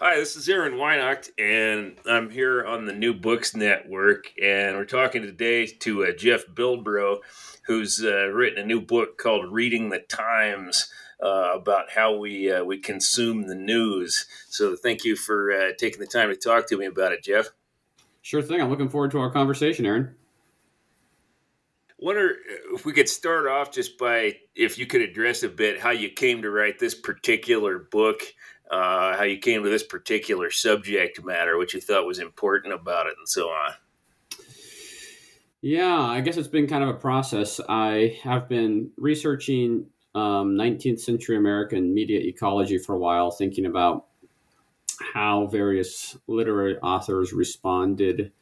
Hi, this is Aaron Weinacht, and I'm here on the New Books Network, and we're talking today to Jeff Bilbrough, who's written a new book called Reading the Times, about how we consume the news. So thank you for taking the time to talk to me about it, Jeff. Sure thing. I'm looking forward to our conversation, Aaron. I wonder if we could start off just by, if you could address a bit how you came to write this particular book, how you came to this particular subject matter, what you thought was important about it, and so on. Yeah, I guess it's been kind of a process. I have been researching 19th century American media ecology for a while, thinking about how various literary authors responded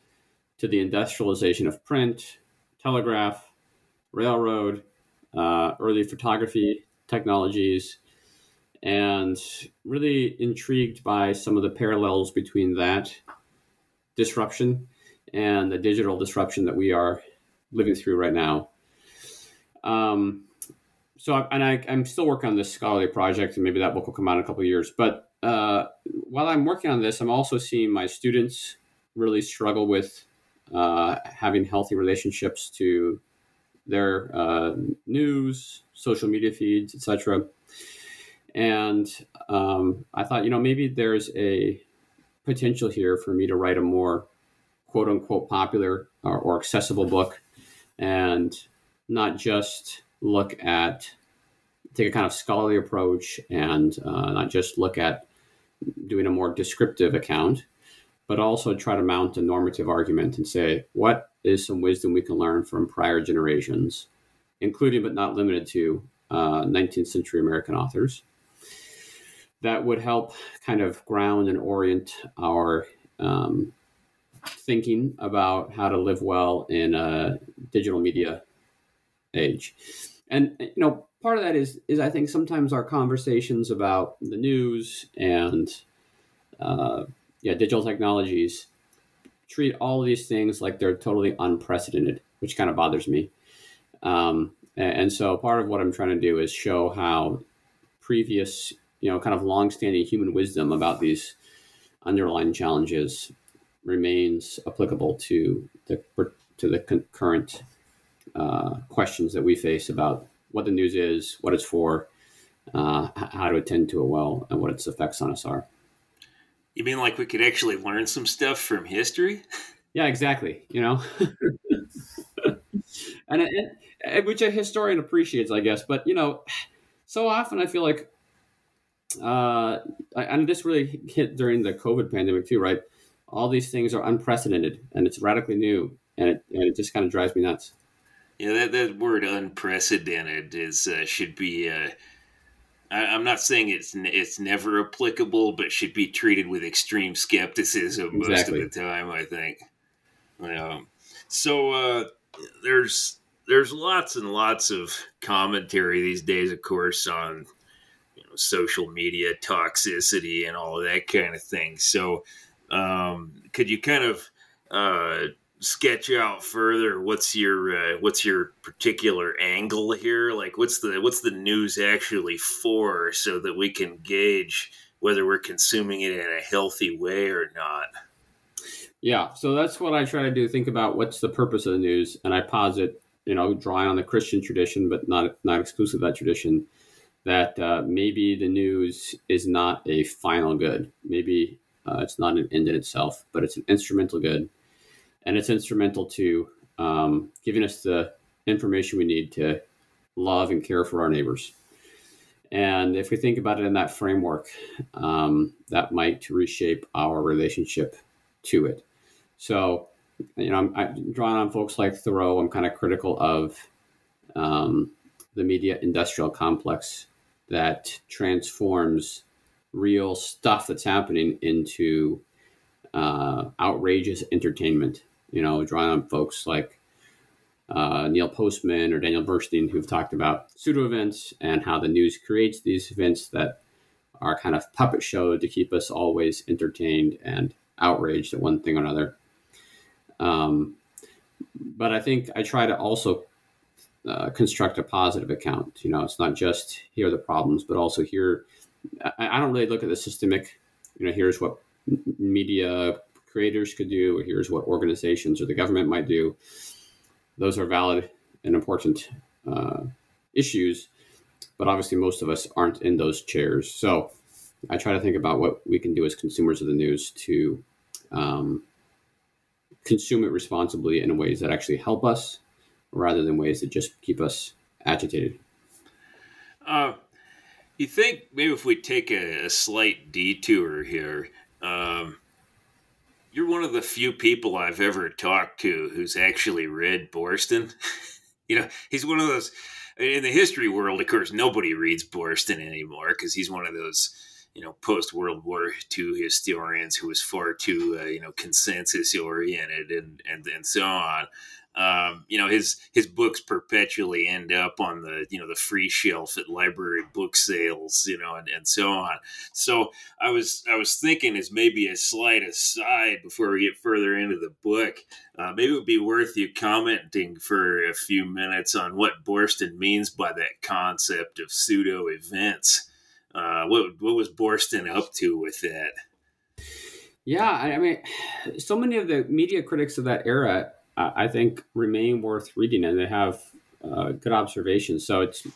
to the industrialization of print, telegraph, railroad, early photography technologies, and really intrigued by some of the parallels between that disruption and the digital disruption that we are living through right now. I'm still working on this scholarly project, and maybe that book will come out in a couple of years. But while I'm working on this, I'm also seeing my students really struggle with having healthy relationships to their news, social media feeds, etc. And I thought, maybe there's a potential here for me to write a more quote unquote popular or accessible book, and not just take a kind of scholarly approach and not just look at doing a more descriptive account, but also try to mount a normative argument and say, what is some wisdom we can learn from prior generations, including but not limited to 19th century American authors, that would help kind of ground and orient our thinking about how to live well in a digital media age. And, part of that is I think sometimes our conversations about the news and digital technologies treat all of these things like they're totally unprecedented, which kind of bothers me. And so part of what I'm trying to do is show how previous, kind of longstanding human wisdom about these underlying challenges remains applicable to the current questions that we face about what the news is, what it's for, how to attend to it well, and what its effects on us are. You mean like we could actually learn some stuff from history? Yeah, exactly. And which a historian appreciates, I guess. But, so often I feel like, and this really hit during the COVID pandemic too, right? All these things are unprecedented, and it's radically new, and it just kind of drives me nuts. Yeah, that word unprecedented is should be. I'm not saying it's never applicable, but should be treated with extreme skepticism most of the time, I think. There's lots and lots of commentary these days, of course, on social media toxicity and all of that kind of thing. So could you kind of sketch out further what's your particular angle here? Like what's the news actually for, so that we can gauge whether we're consuming it in a healthy way or not? Yeah, so that's what I try to do, think about what's the purpose of the news. And I posit, drawing on the Christian tradition, but not exclusive to that tradition, that maybe the news is not a final good. Maybe it's not an end in itself, but it's an instrumental good. And it's instrumental to giving us the information we need to love and care for our neighbors. And if we think about it in that framework, that might reshape our relationship to it. So, you know, I'm drawing on folks like Thoreau. I'm kind of critical of the media industrial complex that transforms real stuff that's happening into outrageous entertainment. You know, drawing on folks like Neil Postman or Daniel Boorstin, who've talked about pseudo events and how the news creates these events that are kind of puppet show to keep us always entertained and outraged at one thing or another. But I think I try to also construct a positive account. You know, it's not just here are the problems, but also here, I don't really look at the systemic, you know, here's what media creators could do, or here's what organizations or the government might do. Those are valid and important issues, but obviously most of us aren't in those chairs. So I try to think about what we can do as consumers of the news to consume it responsibly in ways that actually help us rather than ways that just keep us agitated. You think maybe if we take a slight detour here, you're one of the few people I've ever talked to who's actually read Boorstin. You know, he's one of those in the history world. Of course, nobody reads Boorstin anymore because he's one of those, you know, post-World War II historians who was far too, you know, consensus-oriented and so on. You know, his books perpetually end up on the, you know, the free shelf at library book sales, you know, and so on. So I was thinking as maybe a slight aside before we get further into the book, maybe it would be worth you commenting for a few minutes on what Boorstin means by that concept of pseudo events. What was Boorstin up to with that? Yeah, I mean, so many of the media critics of that era, I think, remain worth reading, and they have good observations. So it's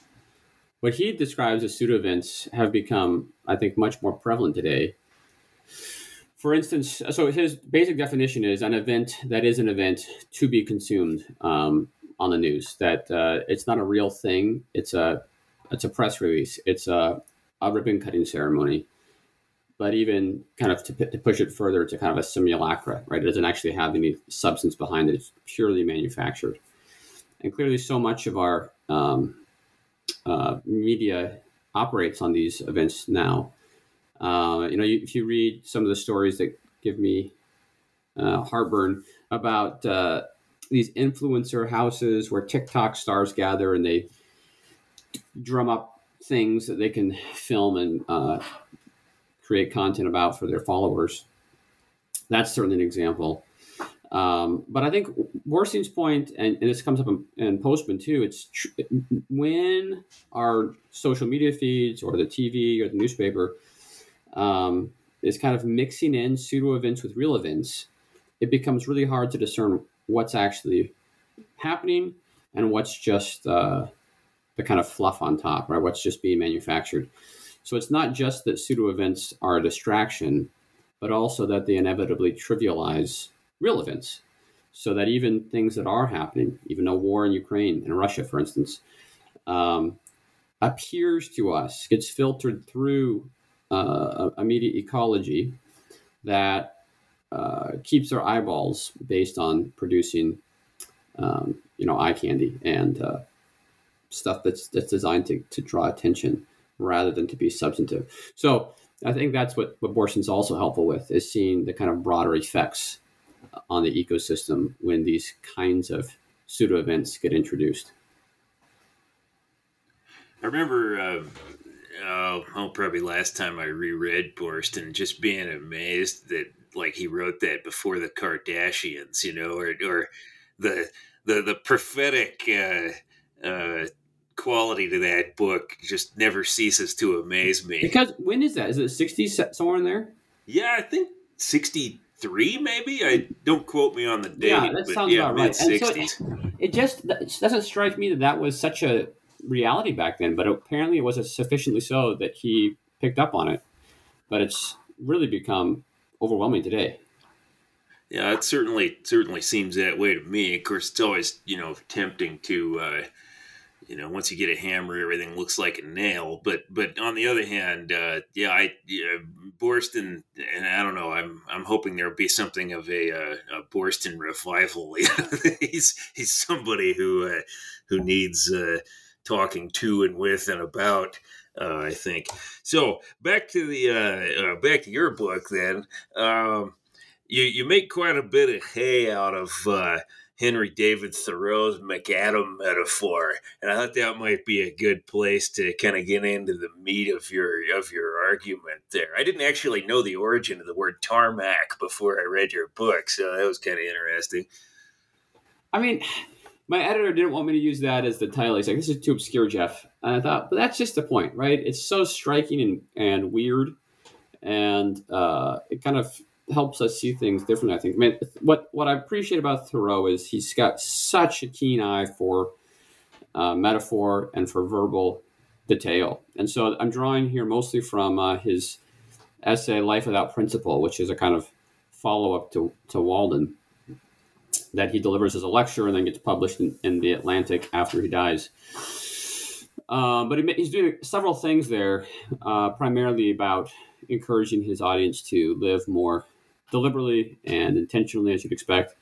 what he describes as pseudo events have become, I think, much more prevalent today. For instance, so his basic definition is an event that is an event to be consumed on the news. That it's not a real thing. It's a press release. It's a ribbon cutting ceremony, but even kind of to push it further, it's a kind of a simulacra, right? It doesn't actually have any substance behind it. It's purely manufactured. And clearly so much of our media operates on these events now. You know, if you read some of the stories that give me heartburn about these influencer houses where TikTok stars gather and they drum up things that they can film and create content about for their followers. That's certainly an example. But I think Borstin's point, and this comes up in Postman too, it's when our social media feeds or the TV or the newspaper is kind of mixing in pseudo events with real events, it becomes really hard to discern what's actually happening and what's just the kind of fluff on top, right? What's just being manufactured. So it's not just that pseudo events are a distraction, but also that they inevitably trivialize real events, so that even things that are happening, even a war in Ukraine and Russia, for instance, appears to us, gets filtered through a media ecology that keeps our eyeballs based on producing, you know, eye candy and, stuff that's designed to draw attention rather than to be substantive. So I think that's what Boorstin's also helpful with, is seeing the kind of broader effects on the ecosystem when these kinds of pseudo events get introduced. I remember probably last time I reread Boorstin just being amazed that like he wrote that before the Kardashians, you know, or the prophetic quality to that book just never ceases to amaze me. Because when is that? Is it 60 somewhere in there? Yeah, I think 63 maybe. I don't quote me on the date. Yeah, that sounds about right. And so it just doesn't strike me that was such a reality back then, but apparently it wasn't sufficiently so that he picked up on it. But it's really become overwhelming today. Yeah, it certainly seems that way to me. Of course, it's always, tempting to, once you get a hammer, everything looks like a nail. But on the other hand, Boorstin, and I don't know, I'm hoping there'll be something of a Boorstin revival. He's somebody who needs talking to and with and about. I think so. Back to the back to your book then. You make quite a bit of hay out of Henry David Thoreau's McAdam metaphor, and I thought that might be a good place to kind of get into the meat of your argument there. I didn't actually know the origin of the word tarmac before I read your book, so that was kind of interesting. I mean, my editor didn't want me to use that as the title. He's like, "This is too obscure, Jeff." And I thought, but that's just the point, right? It's so striking and weird, and it kind of helps us see things differently, I think. I mean, what I appreciate about Thoreau is he's got such a keen eye for metaphor and for verbal detail. And so I'm drawing here mostly from his essay, Life Without Principle, which is a kind of follow-up to Walden that he delivers as a lecture and then gets published in The Atlantic after he dies. But he's doing several things there, primarily about encouraging his audience to live more deliberately and intentionally, as you'd expect.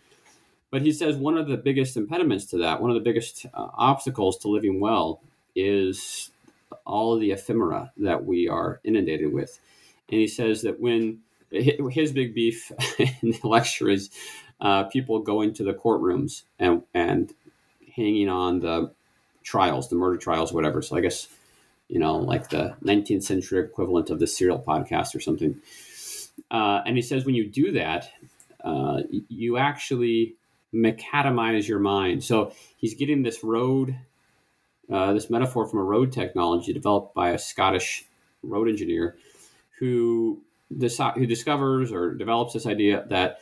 But he says one of the biggest impediments to that, one of the biggest obstacles to living well, is all of the ephemera that we are inundated with. And he says that when his big beef in the lecture is people going to the courtrooms and hanging on the trials, the murder trials, whatever. So I guess, like the 19th century equivalent of the Serial podcast or something. And he says, when you do that, you actually macadamize your mind. So he's getting this road, this metaphor from a road technology developed by a Scottish road engineer who discovers or develops this idea that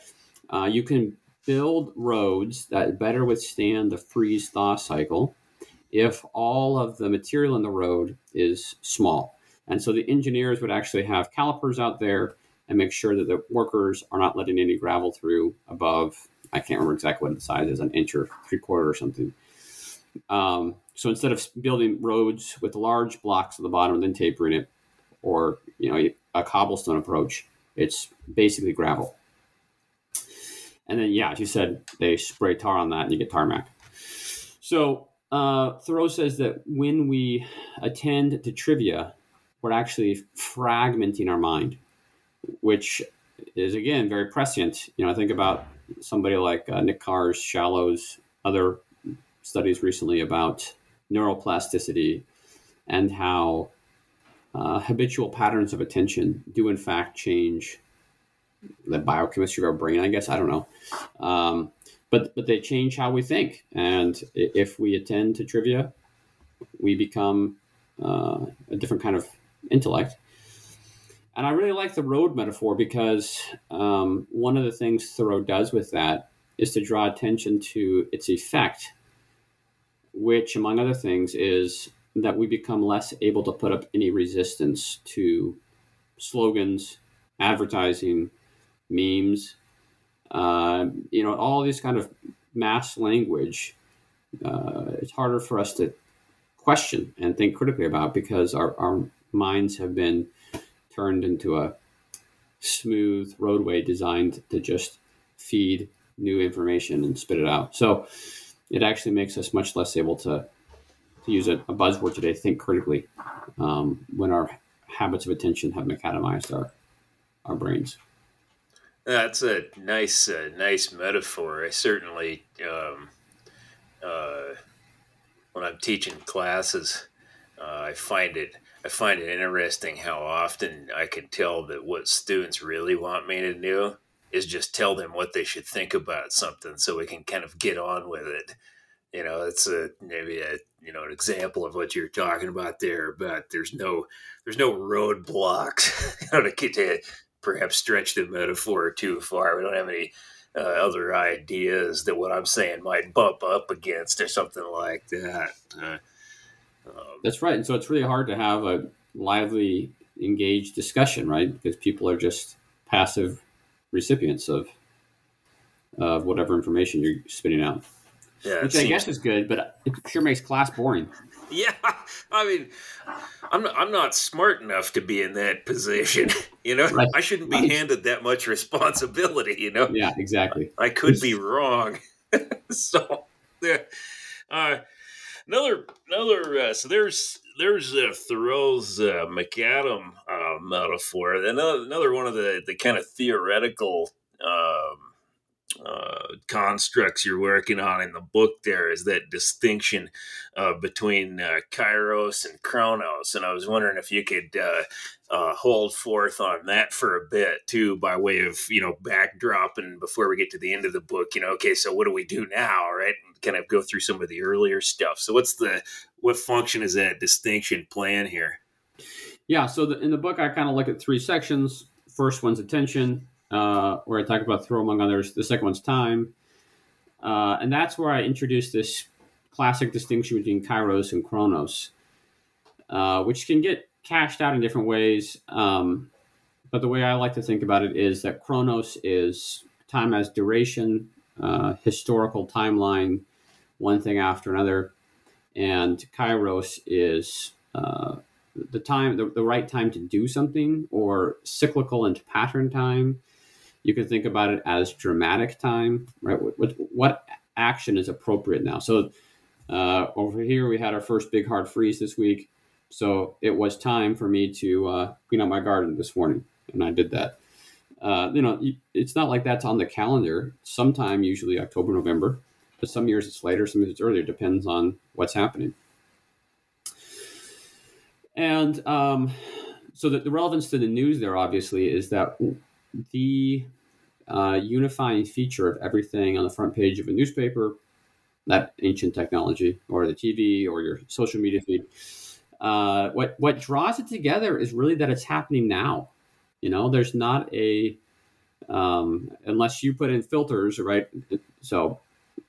you can build roads that better withstand the freeze-thaw cycle if all of the material in the road is small. And so the engineers would actually have calipers out there and make sure that the workers are not letting any gravel through above, I can't remember exactly what the size is, an inch or 3/4 or something. So instead of building roads with large blocks at the bottom and then tapering it, or a cobblestone approach, it's basically gravel. And then, as you said, they spray tar on that and you get tarmac. So Thoreau says that when we attend to trivia, we're actually fragmenting our mind, which is, again, very prescient. I think about somebody like Nick Carr's Shallows, other studies recently about neuroplasticity and how habitual patterns of attention do, in fact, change the biochemistry of our brain, I guess. I don't know. But they change how we think. And if we attend to trivia, we become a different kind of intellect. And I really like the road metaphor because one of the things Thoreau does with that is to draw attention to its effect, which, among other things, is that we become less able to put up any resistance to slogans, advertising, memes, all these kind of mass language, it's harder for us to question and think critically about because our minds have been turned into a smooth roadway designed to just feed new information and spit it out. So it actually makes us much less able to use a buzzword today, think critically, when our habits of attention have macadamized our brains. That's a nice metaphor. I certainly, when I'm teaching classes, I find it interesting how often I can tell that what students really want me to do is just tell them what they should think about something, so we can kind of get on with it. It's maybe an example of what you're talking about there. But there's no roadblocks to get to. Perhaps stretch the metaphor too far. We don't have any other ideas that what I'm saying might bump up against or something like that. That's right. And so it's really hard to have a lively, engaged discussion, right? Because people are just passive recipients of whatever information you're spitting out. Yeah, which I guess is good, but it sure makes class boring. Yeah, I mean, I'm not smart enough to be in that position, you know? Right. I shouldn't be handed that much responsibility, you know? Yeah, exactly. I could be wrong. So, so there's Thoreau's McAdam metaphor. Another one of the kind of theoretical constructs you're working on in the book there is that distinction between kairos and chronos, and I was wondering if you could hold forth on that for a bit too, by way of, you know, backdropping before we get to the end of the book, you know, okay, so what do we do now, right? And kind of go through some of the earlier stuff. So what function is that distinction playing here? Yeah, so in the book I kind of look at three sections. First one's attention, where I talk about Thoreau, among others. The second one's time. And that's where I introduced this classic distinction between kairos and chronos, which can get cashed out in different ways. But the way I like to think about it is that chronos is time as duration, historical timeline, one thing after another. And kairos is the time, the right time to do something, or cyclical and pattern time. You can think about it as dramatic time, right? What action is appropriate now? So over here, we had our first big hard freeze this week. So it was time for me to clean up my garden this morning, and I did that. You know, it's not like that's on the calendar. Sometime, usually October, November, but some years it's later, some years it's earlier. Depends on what's happening. And so the relevance to the news there, obviously, is that the unifying feature of everything on the front page of a newspaper, that ancient technology, or the TV, or your social media feed, what draws it together is really that it's happening now. You know, there's not a, unless you put in filters, right? So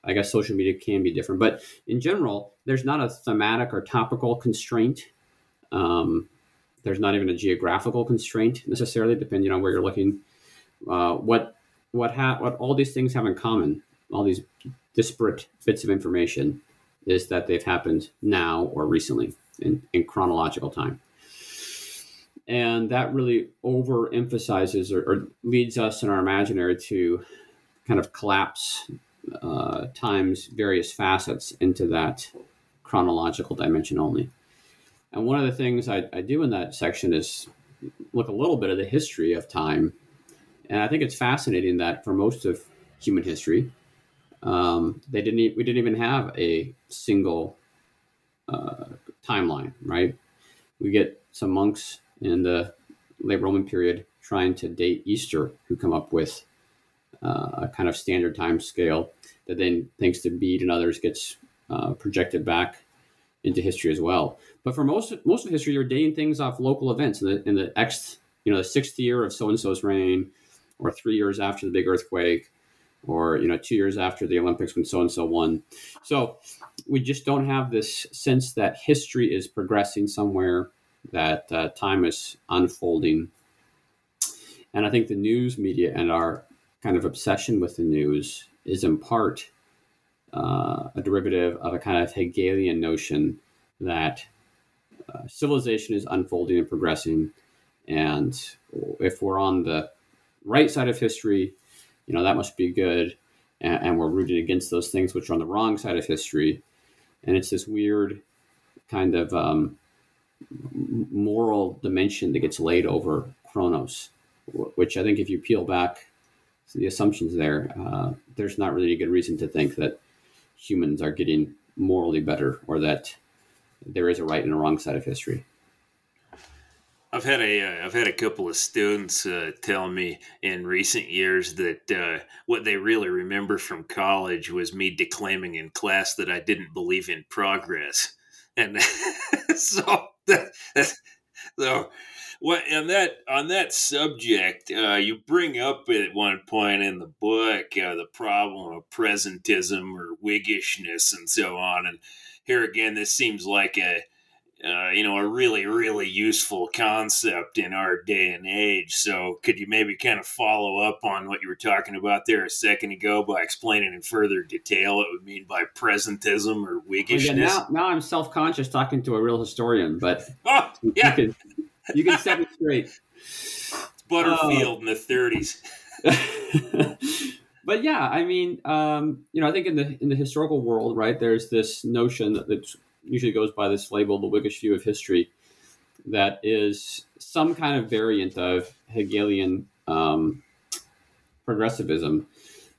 I guess social media can be different, but in general, there's not a thematic or topical constraint. There's not even a geographical constraint necessarily, depending on where you're looking. What all these things have in common, all these disparate bits of information, is that they've happened now or recently in chronological time. And that really overemphasizes or leads us in our imaginary to kind of collapse time's various facets into that chronological dimension only. And one of the things I do in that section is look a little bit at the history of time. And I think it's fascinating that for most of human history, we didn't even have a single timeline, right? We get some monks in the late Roman period trying to date Easter who come up with a kind of standard time scale that then, thanks to Bede and others, gets projected back into history as well. But for most of history, you're dating things off local events in the X, you know, the sixth year of so-and-so's reign, or 3 years after the big earthquake, or, you know, 2 years after the Olympics when so-and-so won. So we just don't have this sense that history is progressing somewhere, that time is unfolding. And I think the news media and our kind of obsession with the news is in part a derivative of a kind of Hegelian notion that civilization is unfolding and progressing. And if we're on the right side of history, you know, that must be good. And we're rooted against those things which are on the wrong side of history. And it's this weird kind of moral dimension that gets laid over chronos, which I think if you peel back the assumptions there, there's not really a good reason to think that humans are getting morally better, or that there is a right and a wrong side of history. I've had a couple of students tell me in recent years that what they really remember from college was me declaiming in class that I didn't believe in progress, and so. Well, and on that subject, you bring up at one point in the book the problem of presentism or Whiggishness and so on. And here again, this seems like a a really, really useful concept in our day and age. So could you maybe kind of follow up on what you were talking about there a second ago by explaining in further detail what it would mean by presentism or Whiggishness? Well, yeah, now I'm self-conscious talking to a real historian, but you can set it straight. It's Butterfield in the 30s. But yeah, I mean, I think in the historical world, right, there's this notion that usually goes by this label, the Whiggish view of history, that is some kind of variant of Hegelian progressivism,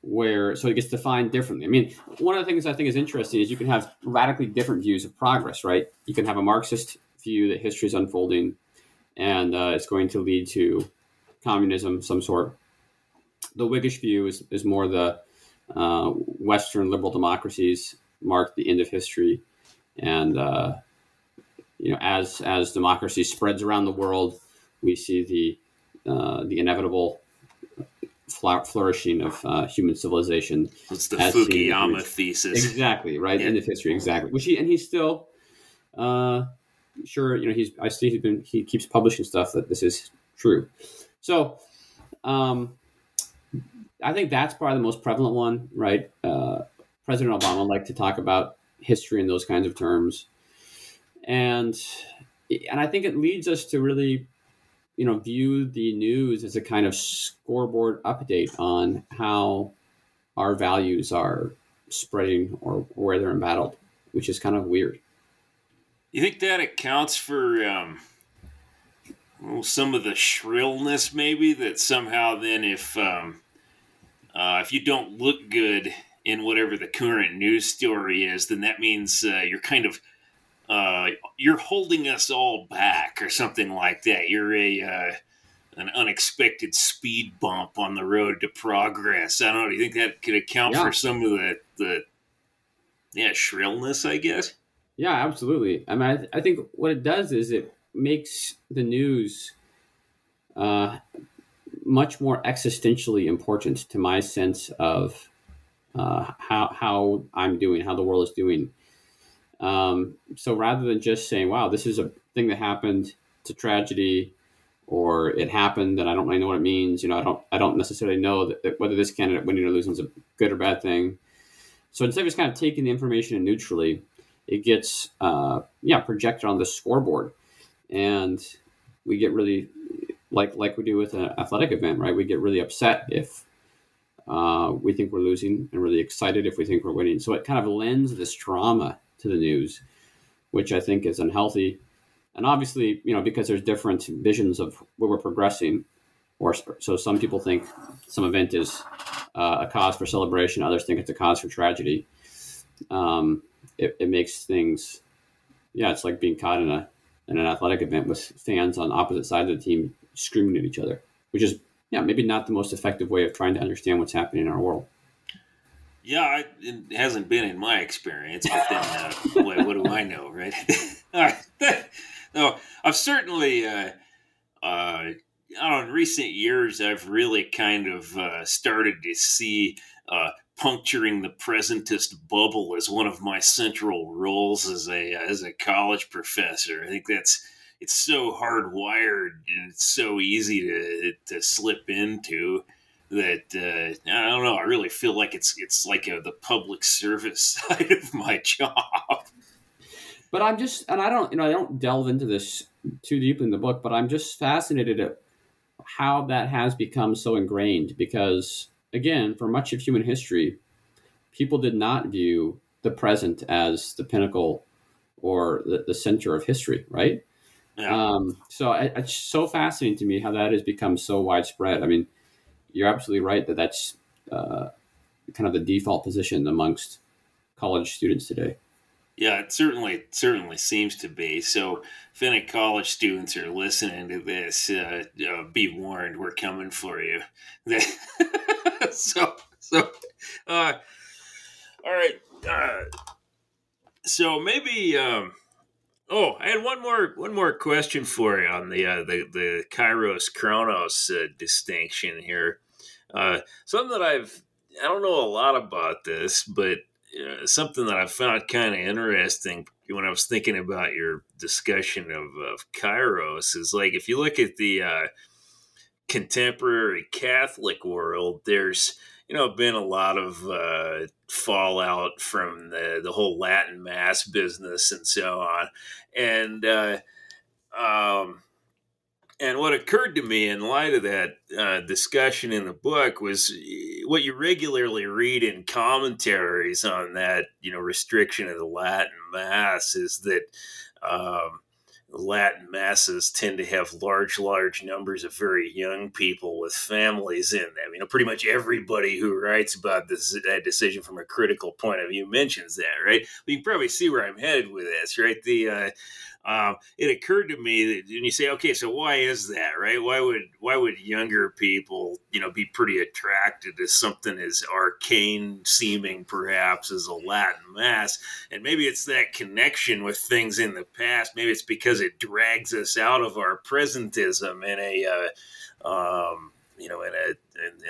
so it gets defined differently. I mean, one of the things I think is interesting is you can have radically different views of progress, right? You can have a Marxist view that history is unfolding and it's going to lead to communism of some sort. The Whiggish view is more the Western liberal democracies mark the end of history. And, as democracy spreads around the world, we see the inevitable flourishing of human civilization. It's the Fukuyama thesis. Exactly, right? Yeah. End of history, exactly. He's still sure, I see he keeps publishing stuff that this is true. So, I think that's probably the most prevalent one, right? President Obama liked to talk about history in those kinds of terms. And I think it leads us to really, view the news as a kind of scoreboard update on how our values are spreading or where they're embattled, which is kind of weird. You think that accounts for some of the shrillness, maybe, that somehow then if you don't look good in whatever the current news story is, then that means you're kind of you're holding us all back or something like that. You're an unexpected speed bump on the road to progress. I don't know. Do you think that could account for some of the shrillness, I guess? Yeah, absolutely. I mean, I think what it does is it makes the news much more existentially important to my sense of how I'm doing, how the world is doing. So rather than just saying, wow, this is a thing that happened, it's a tragedy, or it happened and I don't really know what it means. I don't necessarily know that whether this candidate winning or losing is a good or bad thing. So instead of just kind of taking the information neutrally, it gets, projected on the scoreboard, and we get really like we do with an athletic event, right? We get really upset if, we think we're losing, and really excited if we think we're winning. So it kind of lends this drama to the news, which I think is unhealthy. And obviously, because there's different visions of where we're progressing, so some people think some event is a cause for celebration. Others think it's a cause for tragedy. It makes things, it's like being caught in an athletic event with fans on opposite sides of the team screaming at each other, which is maybe not the most effective way of trying to understand what's happening in our world. Yeah, it hasn't been in my experience, but then what do I know, right? All right. No, I've certainly, in recent years, I've really kind of started to see puncturing the presentist bubble as one of my central roles as a college professor. I think it's so hardwired and it's so easy to slip into that. I don't know. I really feel like it's like the public service side of my job. But I'm just, and I don't delve into this too deeply in the book, but I'm just fascinated at how that has become so ingrained, because again, for much of human history, people did not view the present as the pinnacle or the center of history, right? Yeah. It's so fascinating to me how that has become so widespread. I mean, you're absolutely right that that's kind of the default position amongst college students today. Yeah, it certainly seems to be. So if any college students are listening to this, be warned, we're coming for you. So, all right. So maybe. I had one more question for you on the Kairos Chronos distinction here. Something that I don't know a lot about this, but something that I found kind of interesting when I was thinking about your discussion of Kairos is, like, if you look at the contemporary Catholic world, there's, been a lot of fallout from the whole Latin Mass business and so on. And what occurred to me in light of that discussion in the book was what you regularly read in commentaries on that, restriction of the Latin Mass is that Latin Masses tend to have large numbers of very young people with families in them. Pretty much everybody who writes about that decision from a critical point of view mentions that, right? But you can probably see where I'm headed with this, right? It occurred to me that when you say, okay, so why is that, right? Why would younger people, be pretty attracted to something as arcane seeming perhaps as a Latin Mass? And maybe it's that connection with things in the past. Maybe it's because it drags us out of our presentism in a,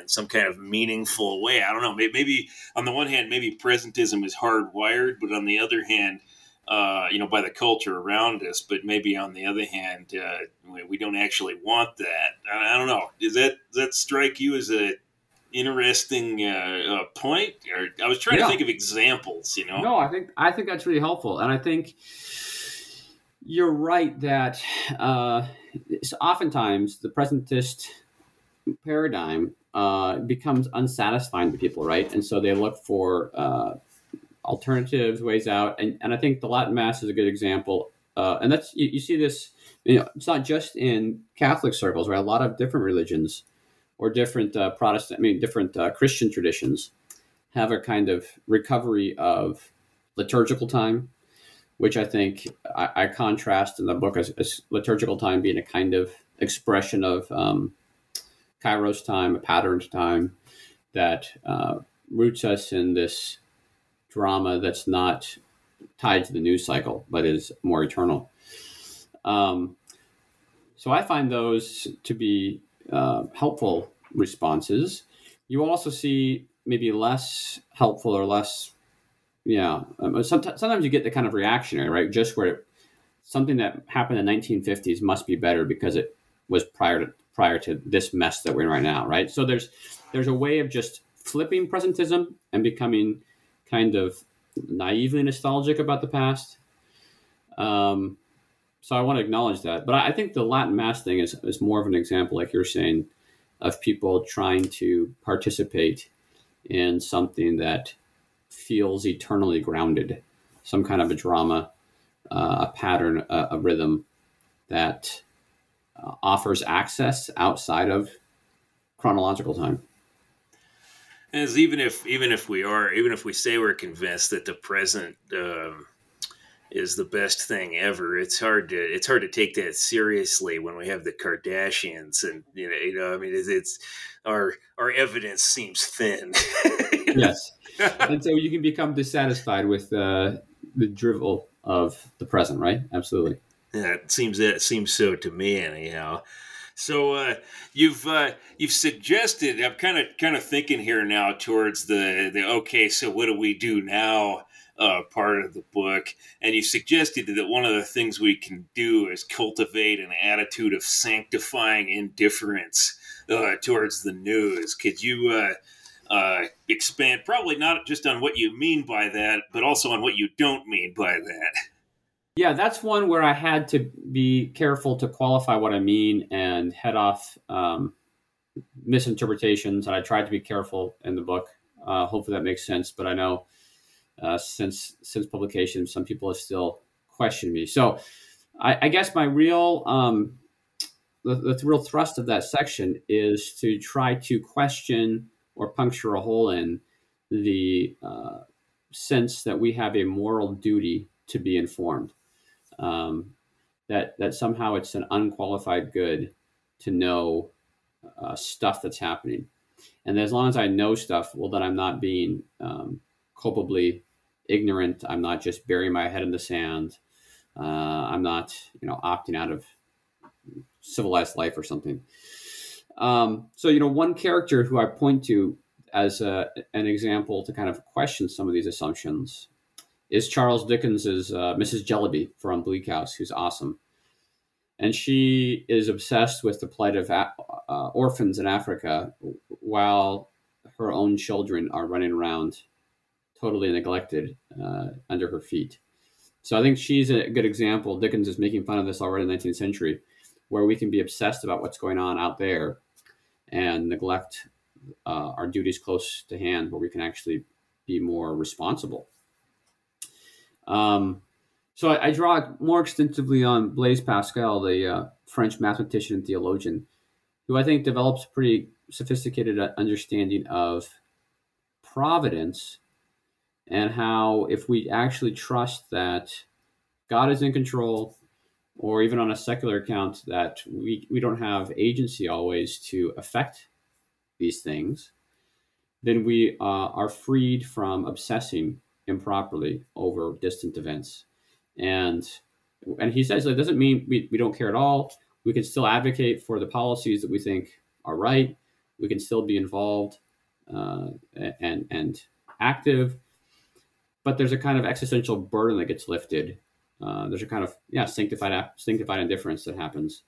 in some kind of meaningful way. I don't know. Maybe on the one hand, maybe presentism is hardwired, but on the other hand, by the culture around us, but maybe on the other hand, we don't actually want that. I don't know. Does that strike you as a interesting point? Or I was trying to think of examples. No, I think that's really helpful, and I think you're right that oftentimes the presentist paradigm becomes unsatisfying to people, right? And so they look for alternatives, ways out. And I think the Latin Mass is a good example. And that's, you see this, it's not just in Catholic circles, right? A lot of different religions or different different Christian traditions have a kind of recovery of liturgical time, which I think I contrast in the book as liturgical time being a kind of expression of Kairos time, a patterned time that roots us in this drama that's not tied to the news cycle, but is more eternal. So I find those to be helpful responses. You also see maybe less helpful or less, sometimes you get the kind of reactionary, right? Just where something that happened in the 1950s must be better because it was prior to this mess that we're in right now, right? So there's a way of just flipping presentism and becoming kind of naively nostalgic about the past. So I want to acknowledge that. But I think the Latin Mass thing is more of an example, like you're saying, of people trying to participate in something that feels eternally grounded, some kind of a drama, a pattern, a rhythm that offers access outside of chronological time. As even if we say we're convinced that the present is the best thing ever, it's hard to take that seriously when we have the Kardashians and it's our evidence seems thin. Yes, and so you can become dissatisfied with the drivel of the present, right? Absolutely. Yeah, it seems so to me, anyhow. So you've suggested, I'm kind of thinking here now towards the okay, so what do we do now part of the book, and you suggested that one of the things we can do is cultivate an attitude of sanctifying indifference towards the news. Could you expand, probably not just on what you mean by that, but also on what you don't mean by that? Yeah, that's one where I had to be careful to qualify what I mean and head off misinterpretations. And I tried to be careful in the book. Hopefully that makes sense. But I know since publication, some people have still questioned me. So I guess my real the real thrust of that section is to try to question or puncture a hole in the sense that we have a moral duty to be informed. That somehow it's an unqualified good to know stuff that's happening. And as long as I know stuff, well, then I'm not being culpably ignorant. I'm not just burying my head in the sand. I'm not, opting out of civilized life or something. So, one character who I point to as an example to kind of question some of these assumptions is Charles Dickens's Mrs. Jellyby from Bleak House, who's awesome. And she is obsessed with the plight of orphans in Africa while her own children are running around totally neglected under her feet. So I think she's a good example. Dickens is making fun of this already in the 19th century, where we can be obsessed about what's going on out there and neglect our duties close to hand, where we can actually be more responsible. So I draw more extensively on Blaise Pascal, the French mathematician and theologian, who I think develops a pretty sophisticated understanding of providence and how if we actually trust that God is in control, or even on a secular account that we don't have agency always to affect these things, then we are freed from obsessing improperly over distant events. And he says, it doesn't mean we don't care at all. We can still advocate for the policies that we think are right. We can still be involved and active, but there's a kind of existential burden that gets lifted. There's a kind of sanctified indifference that happens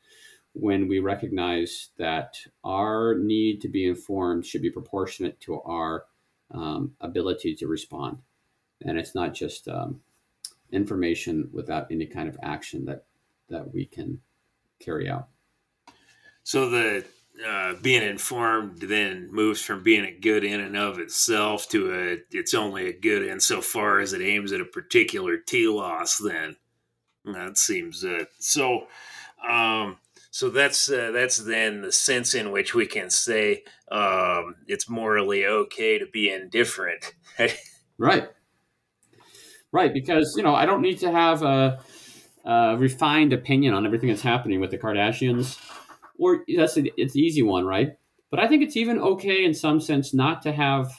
when we recognize that our need to be informed should be proportionate to our ability to respond. And it's not just information without any kind of action that we can carry out. So the being informed then moves from being a good in and of itself to it's only a good insofar as it aims at a particular telos. Then that seems so. So that's then the sense in which we can say it's morally okay to be indifferent. Right. Right, because I don't need to have a refined opinion on everything that's happening with the Kardashians, or it's the easy one, right? But I think it's even okay in some sense not to have.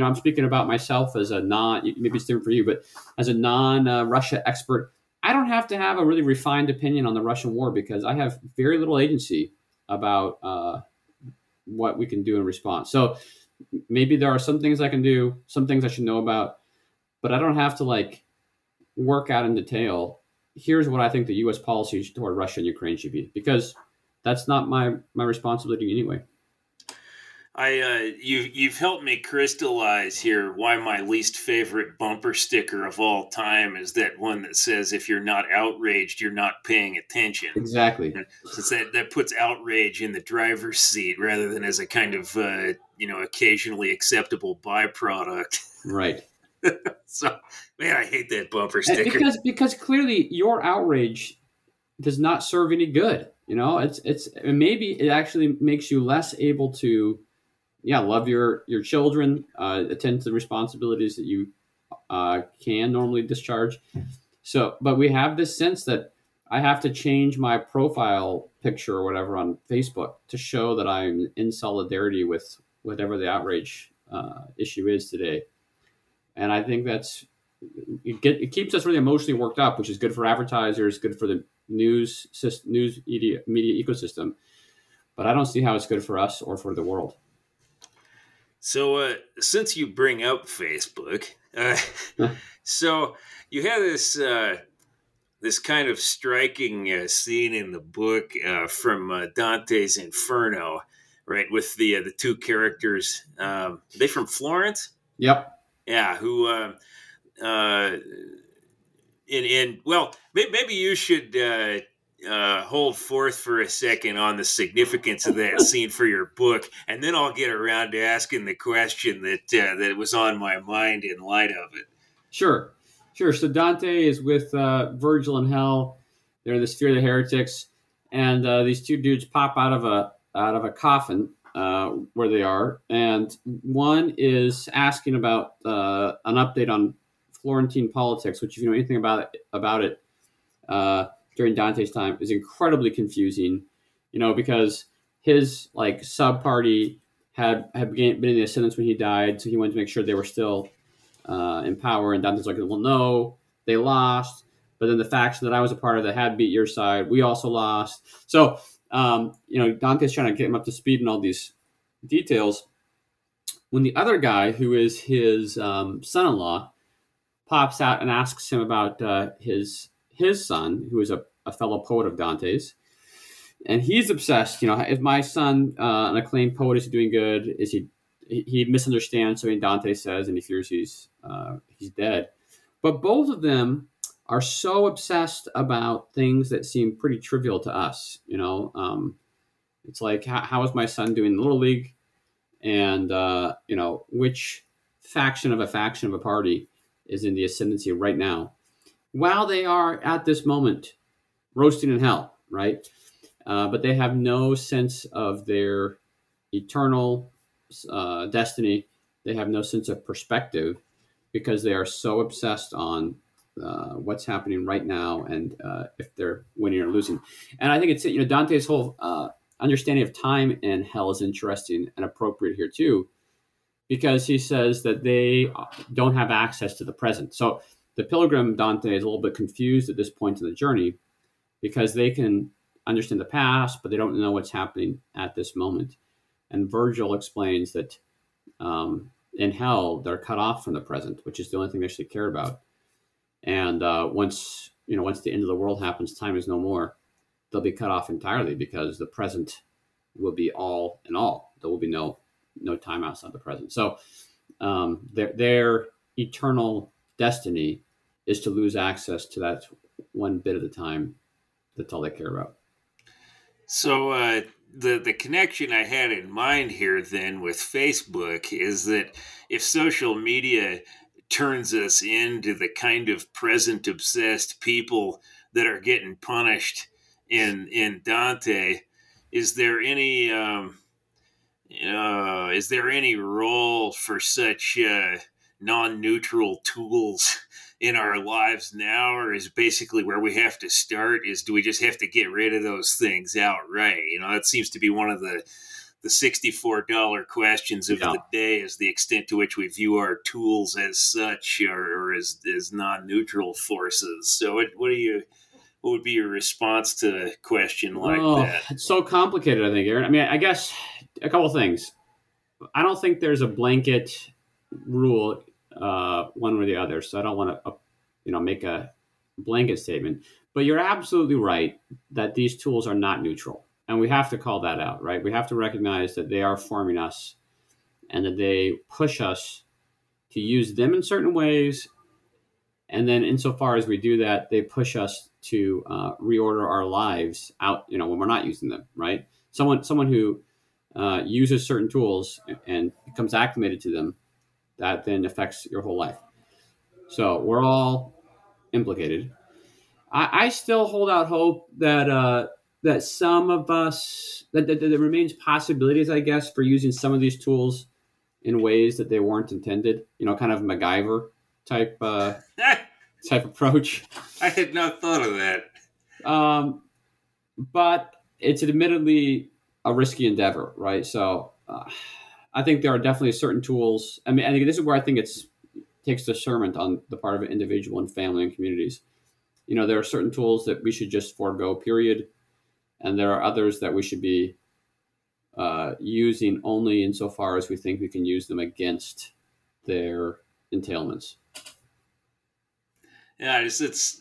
I'm speaking about myself as a maybe it's different for you, but as a non-Russia expert, I don't have to have a really refined opinion on the Russian war because I have very little agency about what we can do in response. So maybe there are some things I can do, some things I should know about. But I don't have to work out in detail. Here's what I think the U.S. policies toward Russia and Ukraine should be, because that's not my responsibility anyway. You've helped me crystallize here why my least favorite bumper sticker of all time is that one that says, "If you're not outraged, you're not paying attention." Exactly. Since that puts outrage in the driver's seat rather than as a kind of occasionally acceptable byproduct. Right. So, man, I hate that bumper sticker because clearly your outrage does not serve any good. It's maybe it actually makes you less able to, love your children, attend to the responsibilities that you can normally discharge. So, but we have this sense that I have to change my profile picture or whatever on Facebook to show that I'm in solidarity with whatever the outrage issue is today. And I think it keeps us really emotionally worked up, which is good for advertisers, good for the news media ecosystem. But I don't see how it's good for us or for the world. So since you bring up Facebook, so you have this this kind of striking scene in the book from Dante's Inferno, right, with the two characters. Are they from Florence? Yep. Yeah, who, maybe you should hold forth for a second on the significance of that scene for your book, and then I'll get around to asking the question that was on my mind in light of it. Sure. So Dante is with Virgil in hell. They're in the sphere of the heretics, and these two dudes pop out of a coffin. Where they are, and one is asking about an update on Florentine politics, which, if you know anything about it during Dante's time, is incredibly confusing, because his sub-party had been in the ascendance when he died, so he wanted to make sure they were still in power, and Dante's no, they lost, but then the faction that I was a part of that had beat your side, we also lost. So Dante's trying to get him up to speed in all these details, when the other guy, who is his son-in-law, pops out and asks him about his son, who is a fellow poet of Dante's. And he's obsessed, if my son, an acclaimed poet, is he doing good? Is he misunderstands something Dante says and he fears he's dead. But both of them are so obsessed about things that seem pretty trivial to us. It's like, how is my son doing in the Little League? And, which faction of a party is in the ascendancy right now, while they are at this moment roasting in hell, right? But they have no sense of their eternal destiny. They have no sense of perspective because they are so obsessed on what's happening right now and if they're winning or losing. And I think it's, Dante's whole understanding of time and hell is interesting and appropriate here too, because he says that they don't have access to the present. So the pilgrim, Dante, is a little bit confused at this point in the journey because they can understand the past, but they don't know what's happening at this moment. And Virgil explains that in hell, they're cut off from the present, which is the only thing they actually care about. And once the end of the world happens, time is no more. They'll be cut off entirely because the present will be all in all. There will be no time outside the present. So their eternal destiny is to lose access to that one bit of the time. That's all they care about. So the connection I had in mind here then with Facebook is that if social media turns us into the kind of present-obsessed people that are getting punished in Dante, is there any role for such non-neutral tools in our lives now, or is basically where we have to start is, do we just have to get rid of those things outright? That seems to be one of the $64 questions of the day, is the extent to which we view our tools as such or as non-neutral forces. So what would be your response to a question like that? It's so complicated, I think, Aaron. I mean, I guess a couple things. I don't think there's a blanket rule one way or the other. So I don't want to, make a blanket statement, but you're absolutely right that these tools are not neutral. And we have to call that out, right? We have to recognize that they are forming us and that they push us to use them in certain ways. And then insofar as we do that, they push us to reorder our lives out, when we're not using them, right? Someone who uses certain tools and becomes acclimated to them, that then affects your whole life. So we're all implicated. I still hold out hope that some of us, that there remains possibilities, I guess, for using some of these tools in ways that they weren't intended, kind of MacGyver type approach. I had not thought of that. But it's admittedly a risky endeavor, right? So I think there are definitely certain tools. I mean, I think this is where I think it takes discernment on the part of an individual and family and communities. There are certain tools that we should just forego, period. And there are others that we should be using only insofar as we think we can use them against their entailments. Yeah, it's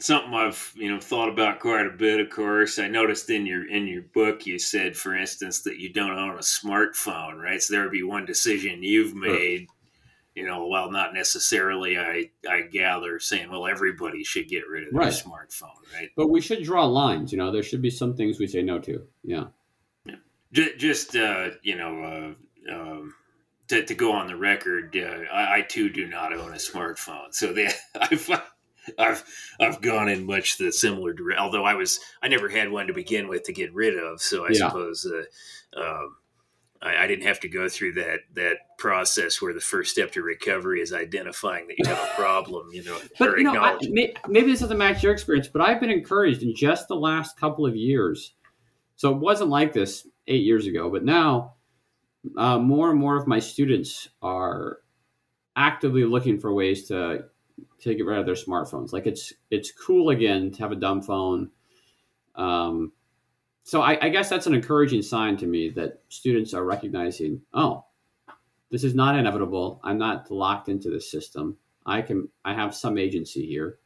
something I've thought about quite a bit. Of course, I noticed in your book you said, for instance, that you don't own a smartphone, right? So there would be one decision you've made, while not necessarily I gather saying, well, everybody should get rid of their smartphone, right? But we should draw lines. There should be some things we say no to. Yeah. To go on the record, I too do not own a smartphone. So I've gone in much the similar direction. Although I never had one to begin with to get rid of. So I suppose I didn't have to go through that process where the first step to recovery is identifying that you have a problem. But maybe this doesn't match your experience, but I've been encouraged in just the last couple of years. So it wasn't like this 8 years ago, but now. More and more of my students are actively looking for ways to get rid of their smartphones. Like it's cool again to have a dumb phone. So I guess that's an encouraging sign to me that students are recognizing, oh, This is not inevitable. I'm not locked into this system. I have some agency here.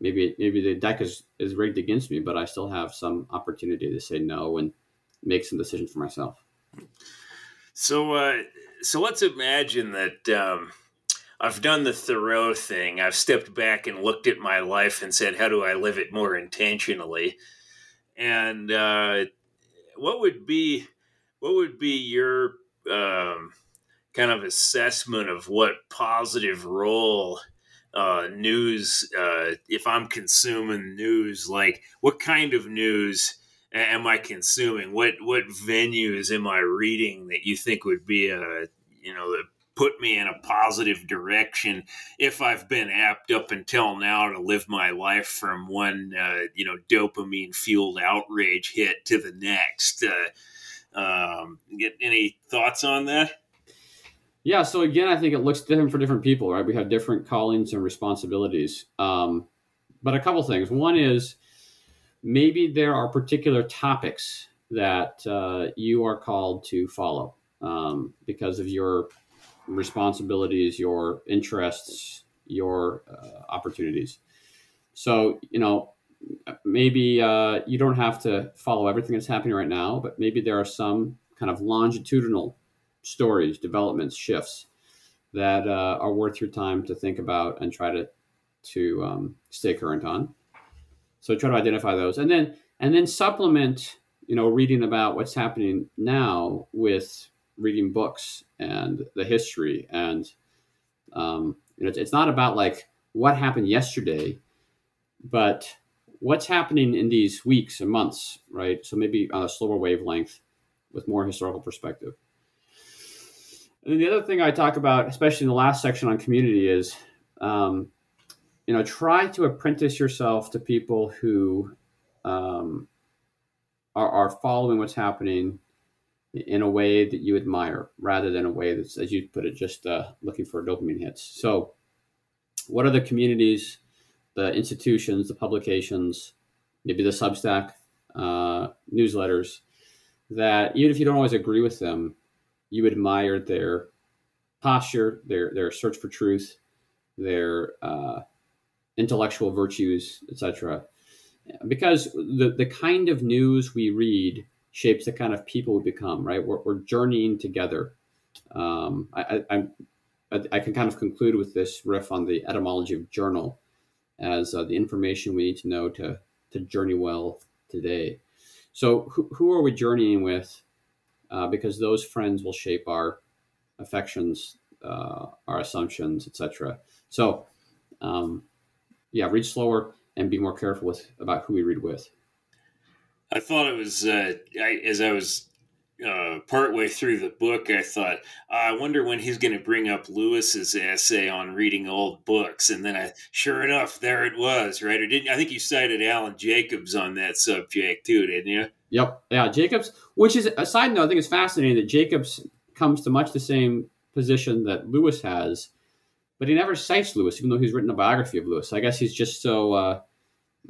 Maybe the deck is rigged against me, but I still have some opportunity to say no and make some decisions for myself. So let's imagine that I've done the Thoreau thing. I've stepped back and looked at my life and said, how do I live it more intentionally? And what would be your kind of assessment of what positive role news, if I'm consuming news, like what kind of news am I consuming? What venues am I reading that you think would be that put me in a positive direction if I've been apt up until now to live my life from one, dopamine fueled outrage hit to the next? Get any thoughts on that? Yeah. So again, I think it looks different for different people, right? We have different callings and responsibilities. But a couple things. One is maybe there are particular topics that you are called to follow because of your responsibilities, your interests, your opportunities. So, maybe you don't have to follow everything that's happening right now, but maybe there are some kind of longitudinal stories, developments, shifts that are worth your time to think about and try to stay current on. So try to identify those and then supplement, reading about what's happening now with reading books and the history. And it's not about like what happened yesterday, but what's happening in these weeks and months, right? So maybe on a slower wavelength with more historical perspective. And then the other thing I talk about, especially in the last section on community, is, try to apprentice yourself to people who are following what's happening in a way that you admire rather than a way that's, as you put it, just looking for dopamine hits. So what are the communities, the institutions, the publications, maybe the Substack newsletters that even if you don't always agree with them, you admire their posture, their search for truth, their intellectual virtues, etc. Because the kind of news we read shapes the kind of people we become, right? We're journeying together. I can kind of conclude with this riff on the etymology of journal as the information we need to know to journey well today. So who are we journeying with? Because those friends will shape our affections, our assumptions, etc. So, read slower and be more careful about who we read with. I thought it was, as I was partway through the book, I thought, I wonder when he's going to bring up Lewis's essay on reading old books. And then sure enough, there it was, right? I think you cited Alan Jacobs on that subject too, didn't you? Yep. Yeah. Jacobs, which is a side note, I think it's fascinating that Jacobs comes to much the same position that Lewis has, but he never cites Lewis, even though he's written a biography of Lewis. I guess he's just so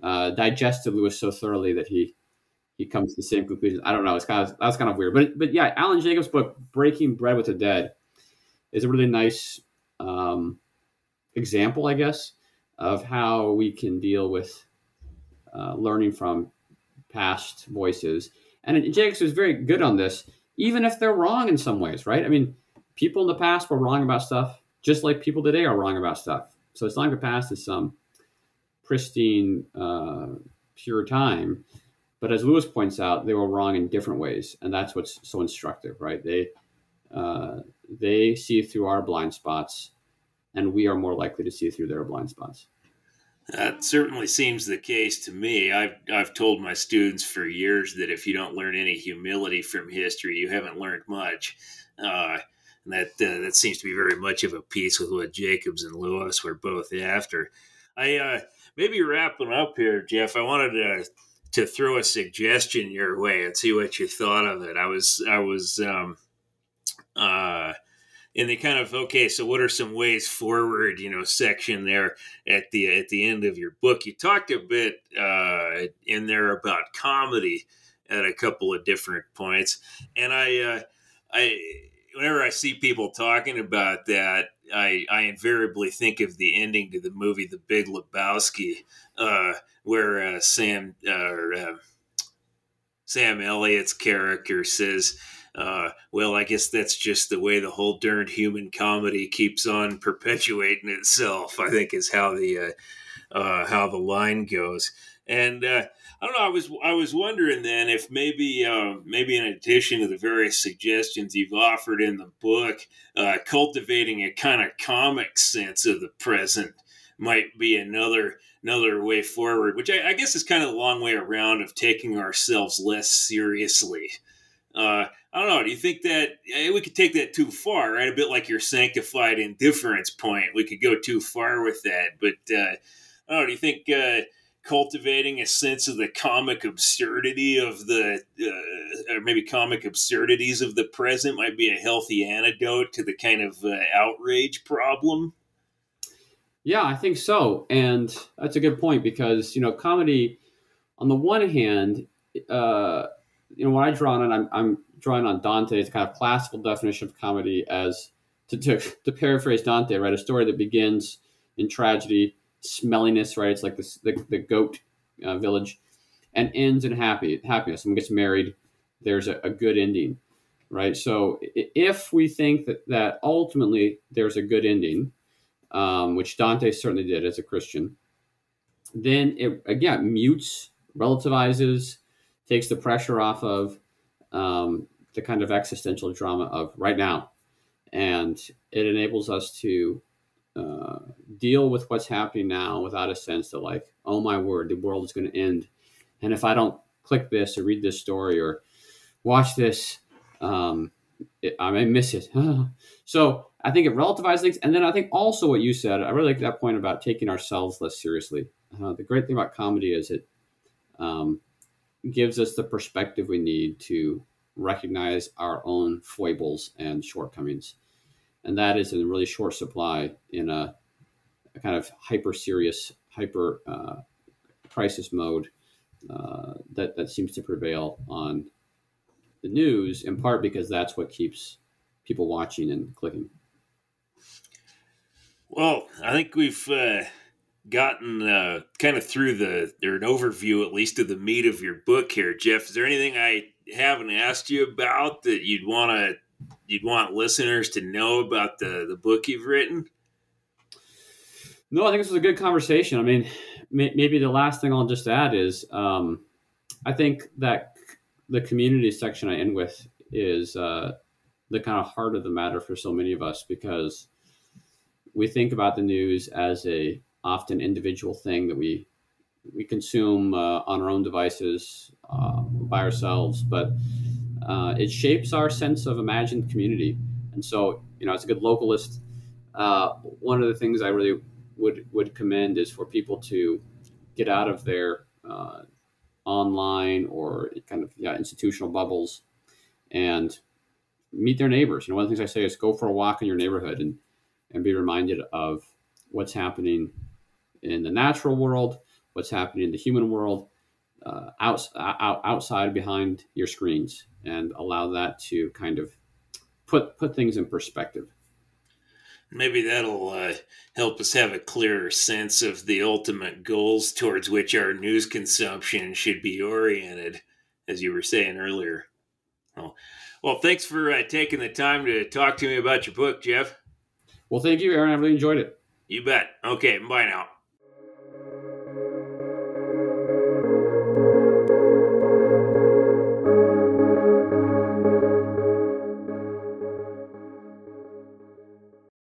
digested Lewis so thoroughly that he comes to the same conclusion. I don't know. That's kind of weird. But yeah, Alan Jacobs' book, Breaking Bread with the Dead, is a really nice example, I guess, of how we can deal with learning from past voices. And Jacobs was very good on this, even if they're wrong in some ways, right? I mean, people in the past were wrong about stuff, just like people today are wrong about stuff. So it's not like the past is some pristine, pure time. But as Lewis points out, they were wrong in different ways, and that's what's so instructive, right? They see through our blind spots, and we are more likely to see through their blind spots. That certainly seems the case to me. I've told my students for years that if you don't learn any humility from history, you haven't learned much. And that seems to be very much of a piece with what Jacobs and Lewis were both after. I maybe wrapping up here, Jeff, I wanted to throw a suggestion your way and see what you thought of it. I was in the kind of, okay, so what are some ways forward, section there at the end of your book. You talked a bit in there about comedy at a couple of different points. And I whenever I see people talking about that, I invariably think of the ending to the movie The Big Lebowski, where Sam Elliott's character says, well, I guess that's just the way the whole darned human comedy keeps on perpetuating itself, I think is how the line goes. And I don't know. I was wondering then if maybe in addition to the various suggestions you've offered in the book, cultivating a kind of comic sense of the present might be another way forward, which I guess is kind of a long way around of taking ourselves less seriously. I don't know. Do you think that we could take that too far, right? A bit like your sanctified indifference point. We could go too far with that. But I don't know. Do you think cultivating a sense of the comic absurdity of the, or maybe comic absurdities of the present might be a healthy antidote to the kind of outrage problem? Yeah, I think so. And that's a good point because, comedy, on the one hand, when I draw on it, I'm drawing on Dante's kind of classical definition of comedy as, to paraphrase Dante, right? A story that begins in tragedy, smelliness, right? It's like this, the goat village, and ends in happiness. Someone gets married. There's a good ending, right? So if we think that ultimately there's a good ending, which Dante certainly did as a Christian, then it, again, mutes, relativizes, takes the pressure off of the kind of existential drama of right now. And it enables us to deal with what's happening now without a sense that, like, oh my word, the world is going to end. And if I don't click this or read this story or watch this, I may miss it. So I think it relativizes things. And then I think also what you said, I really like that point about taking ourselves less seriously. The great thing about comedy is it gives us the perspective we need to recognize our own foibles and shortcomings. And that is in really short supply in a kind of hyper-serious, hyper-crisis mode that seems to prevail on the news, in part because that's what keeps people watching and clicking. Well, I think we've gotten kind of through or an overview, at least, of the meat of your book here, Jeff. Is there anything I haven't asked you about that you'd want listeners to know about the book you've written? No, I think this was a good conversation. I mean, maybe the last thing I'll just add is I think that the community section I end with is the kind of heart of the matter for so many of us, because we think about the news as a often individual thing that we consume on our own devices by ourselves, but it shapes our sense of imagined community. And so, as a good localist, one of the things I really would commend is for people to get out of their online or kind of institutional bubbles and meet their neighbors. One of the things I say is go for a walk in your neighborhood and be reminded of what's happening in the natural world, what's happening in the human world, outside behind your screens, and allow that to kind of put things in perspective. Maybe that'll help us have a clearer sense of the ultimate goals towards which our news consumption should be oriented, as you were saying earlier. Well, thanks for taking the time to talk to me about your book, Jeff. Well, thank you, Aaron. I really enjoyed it. You bet. Okay, bye now.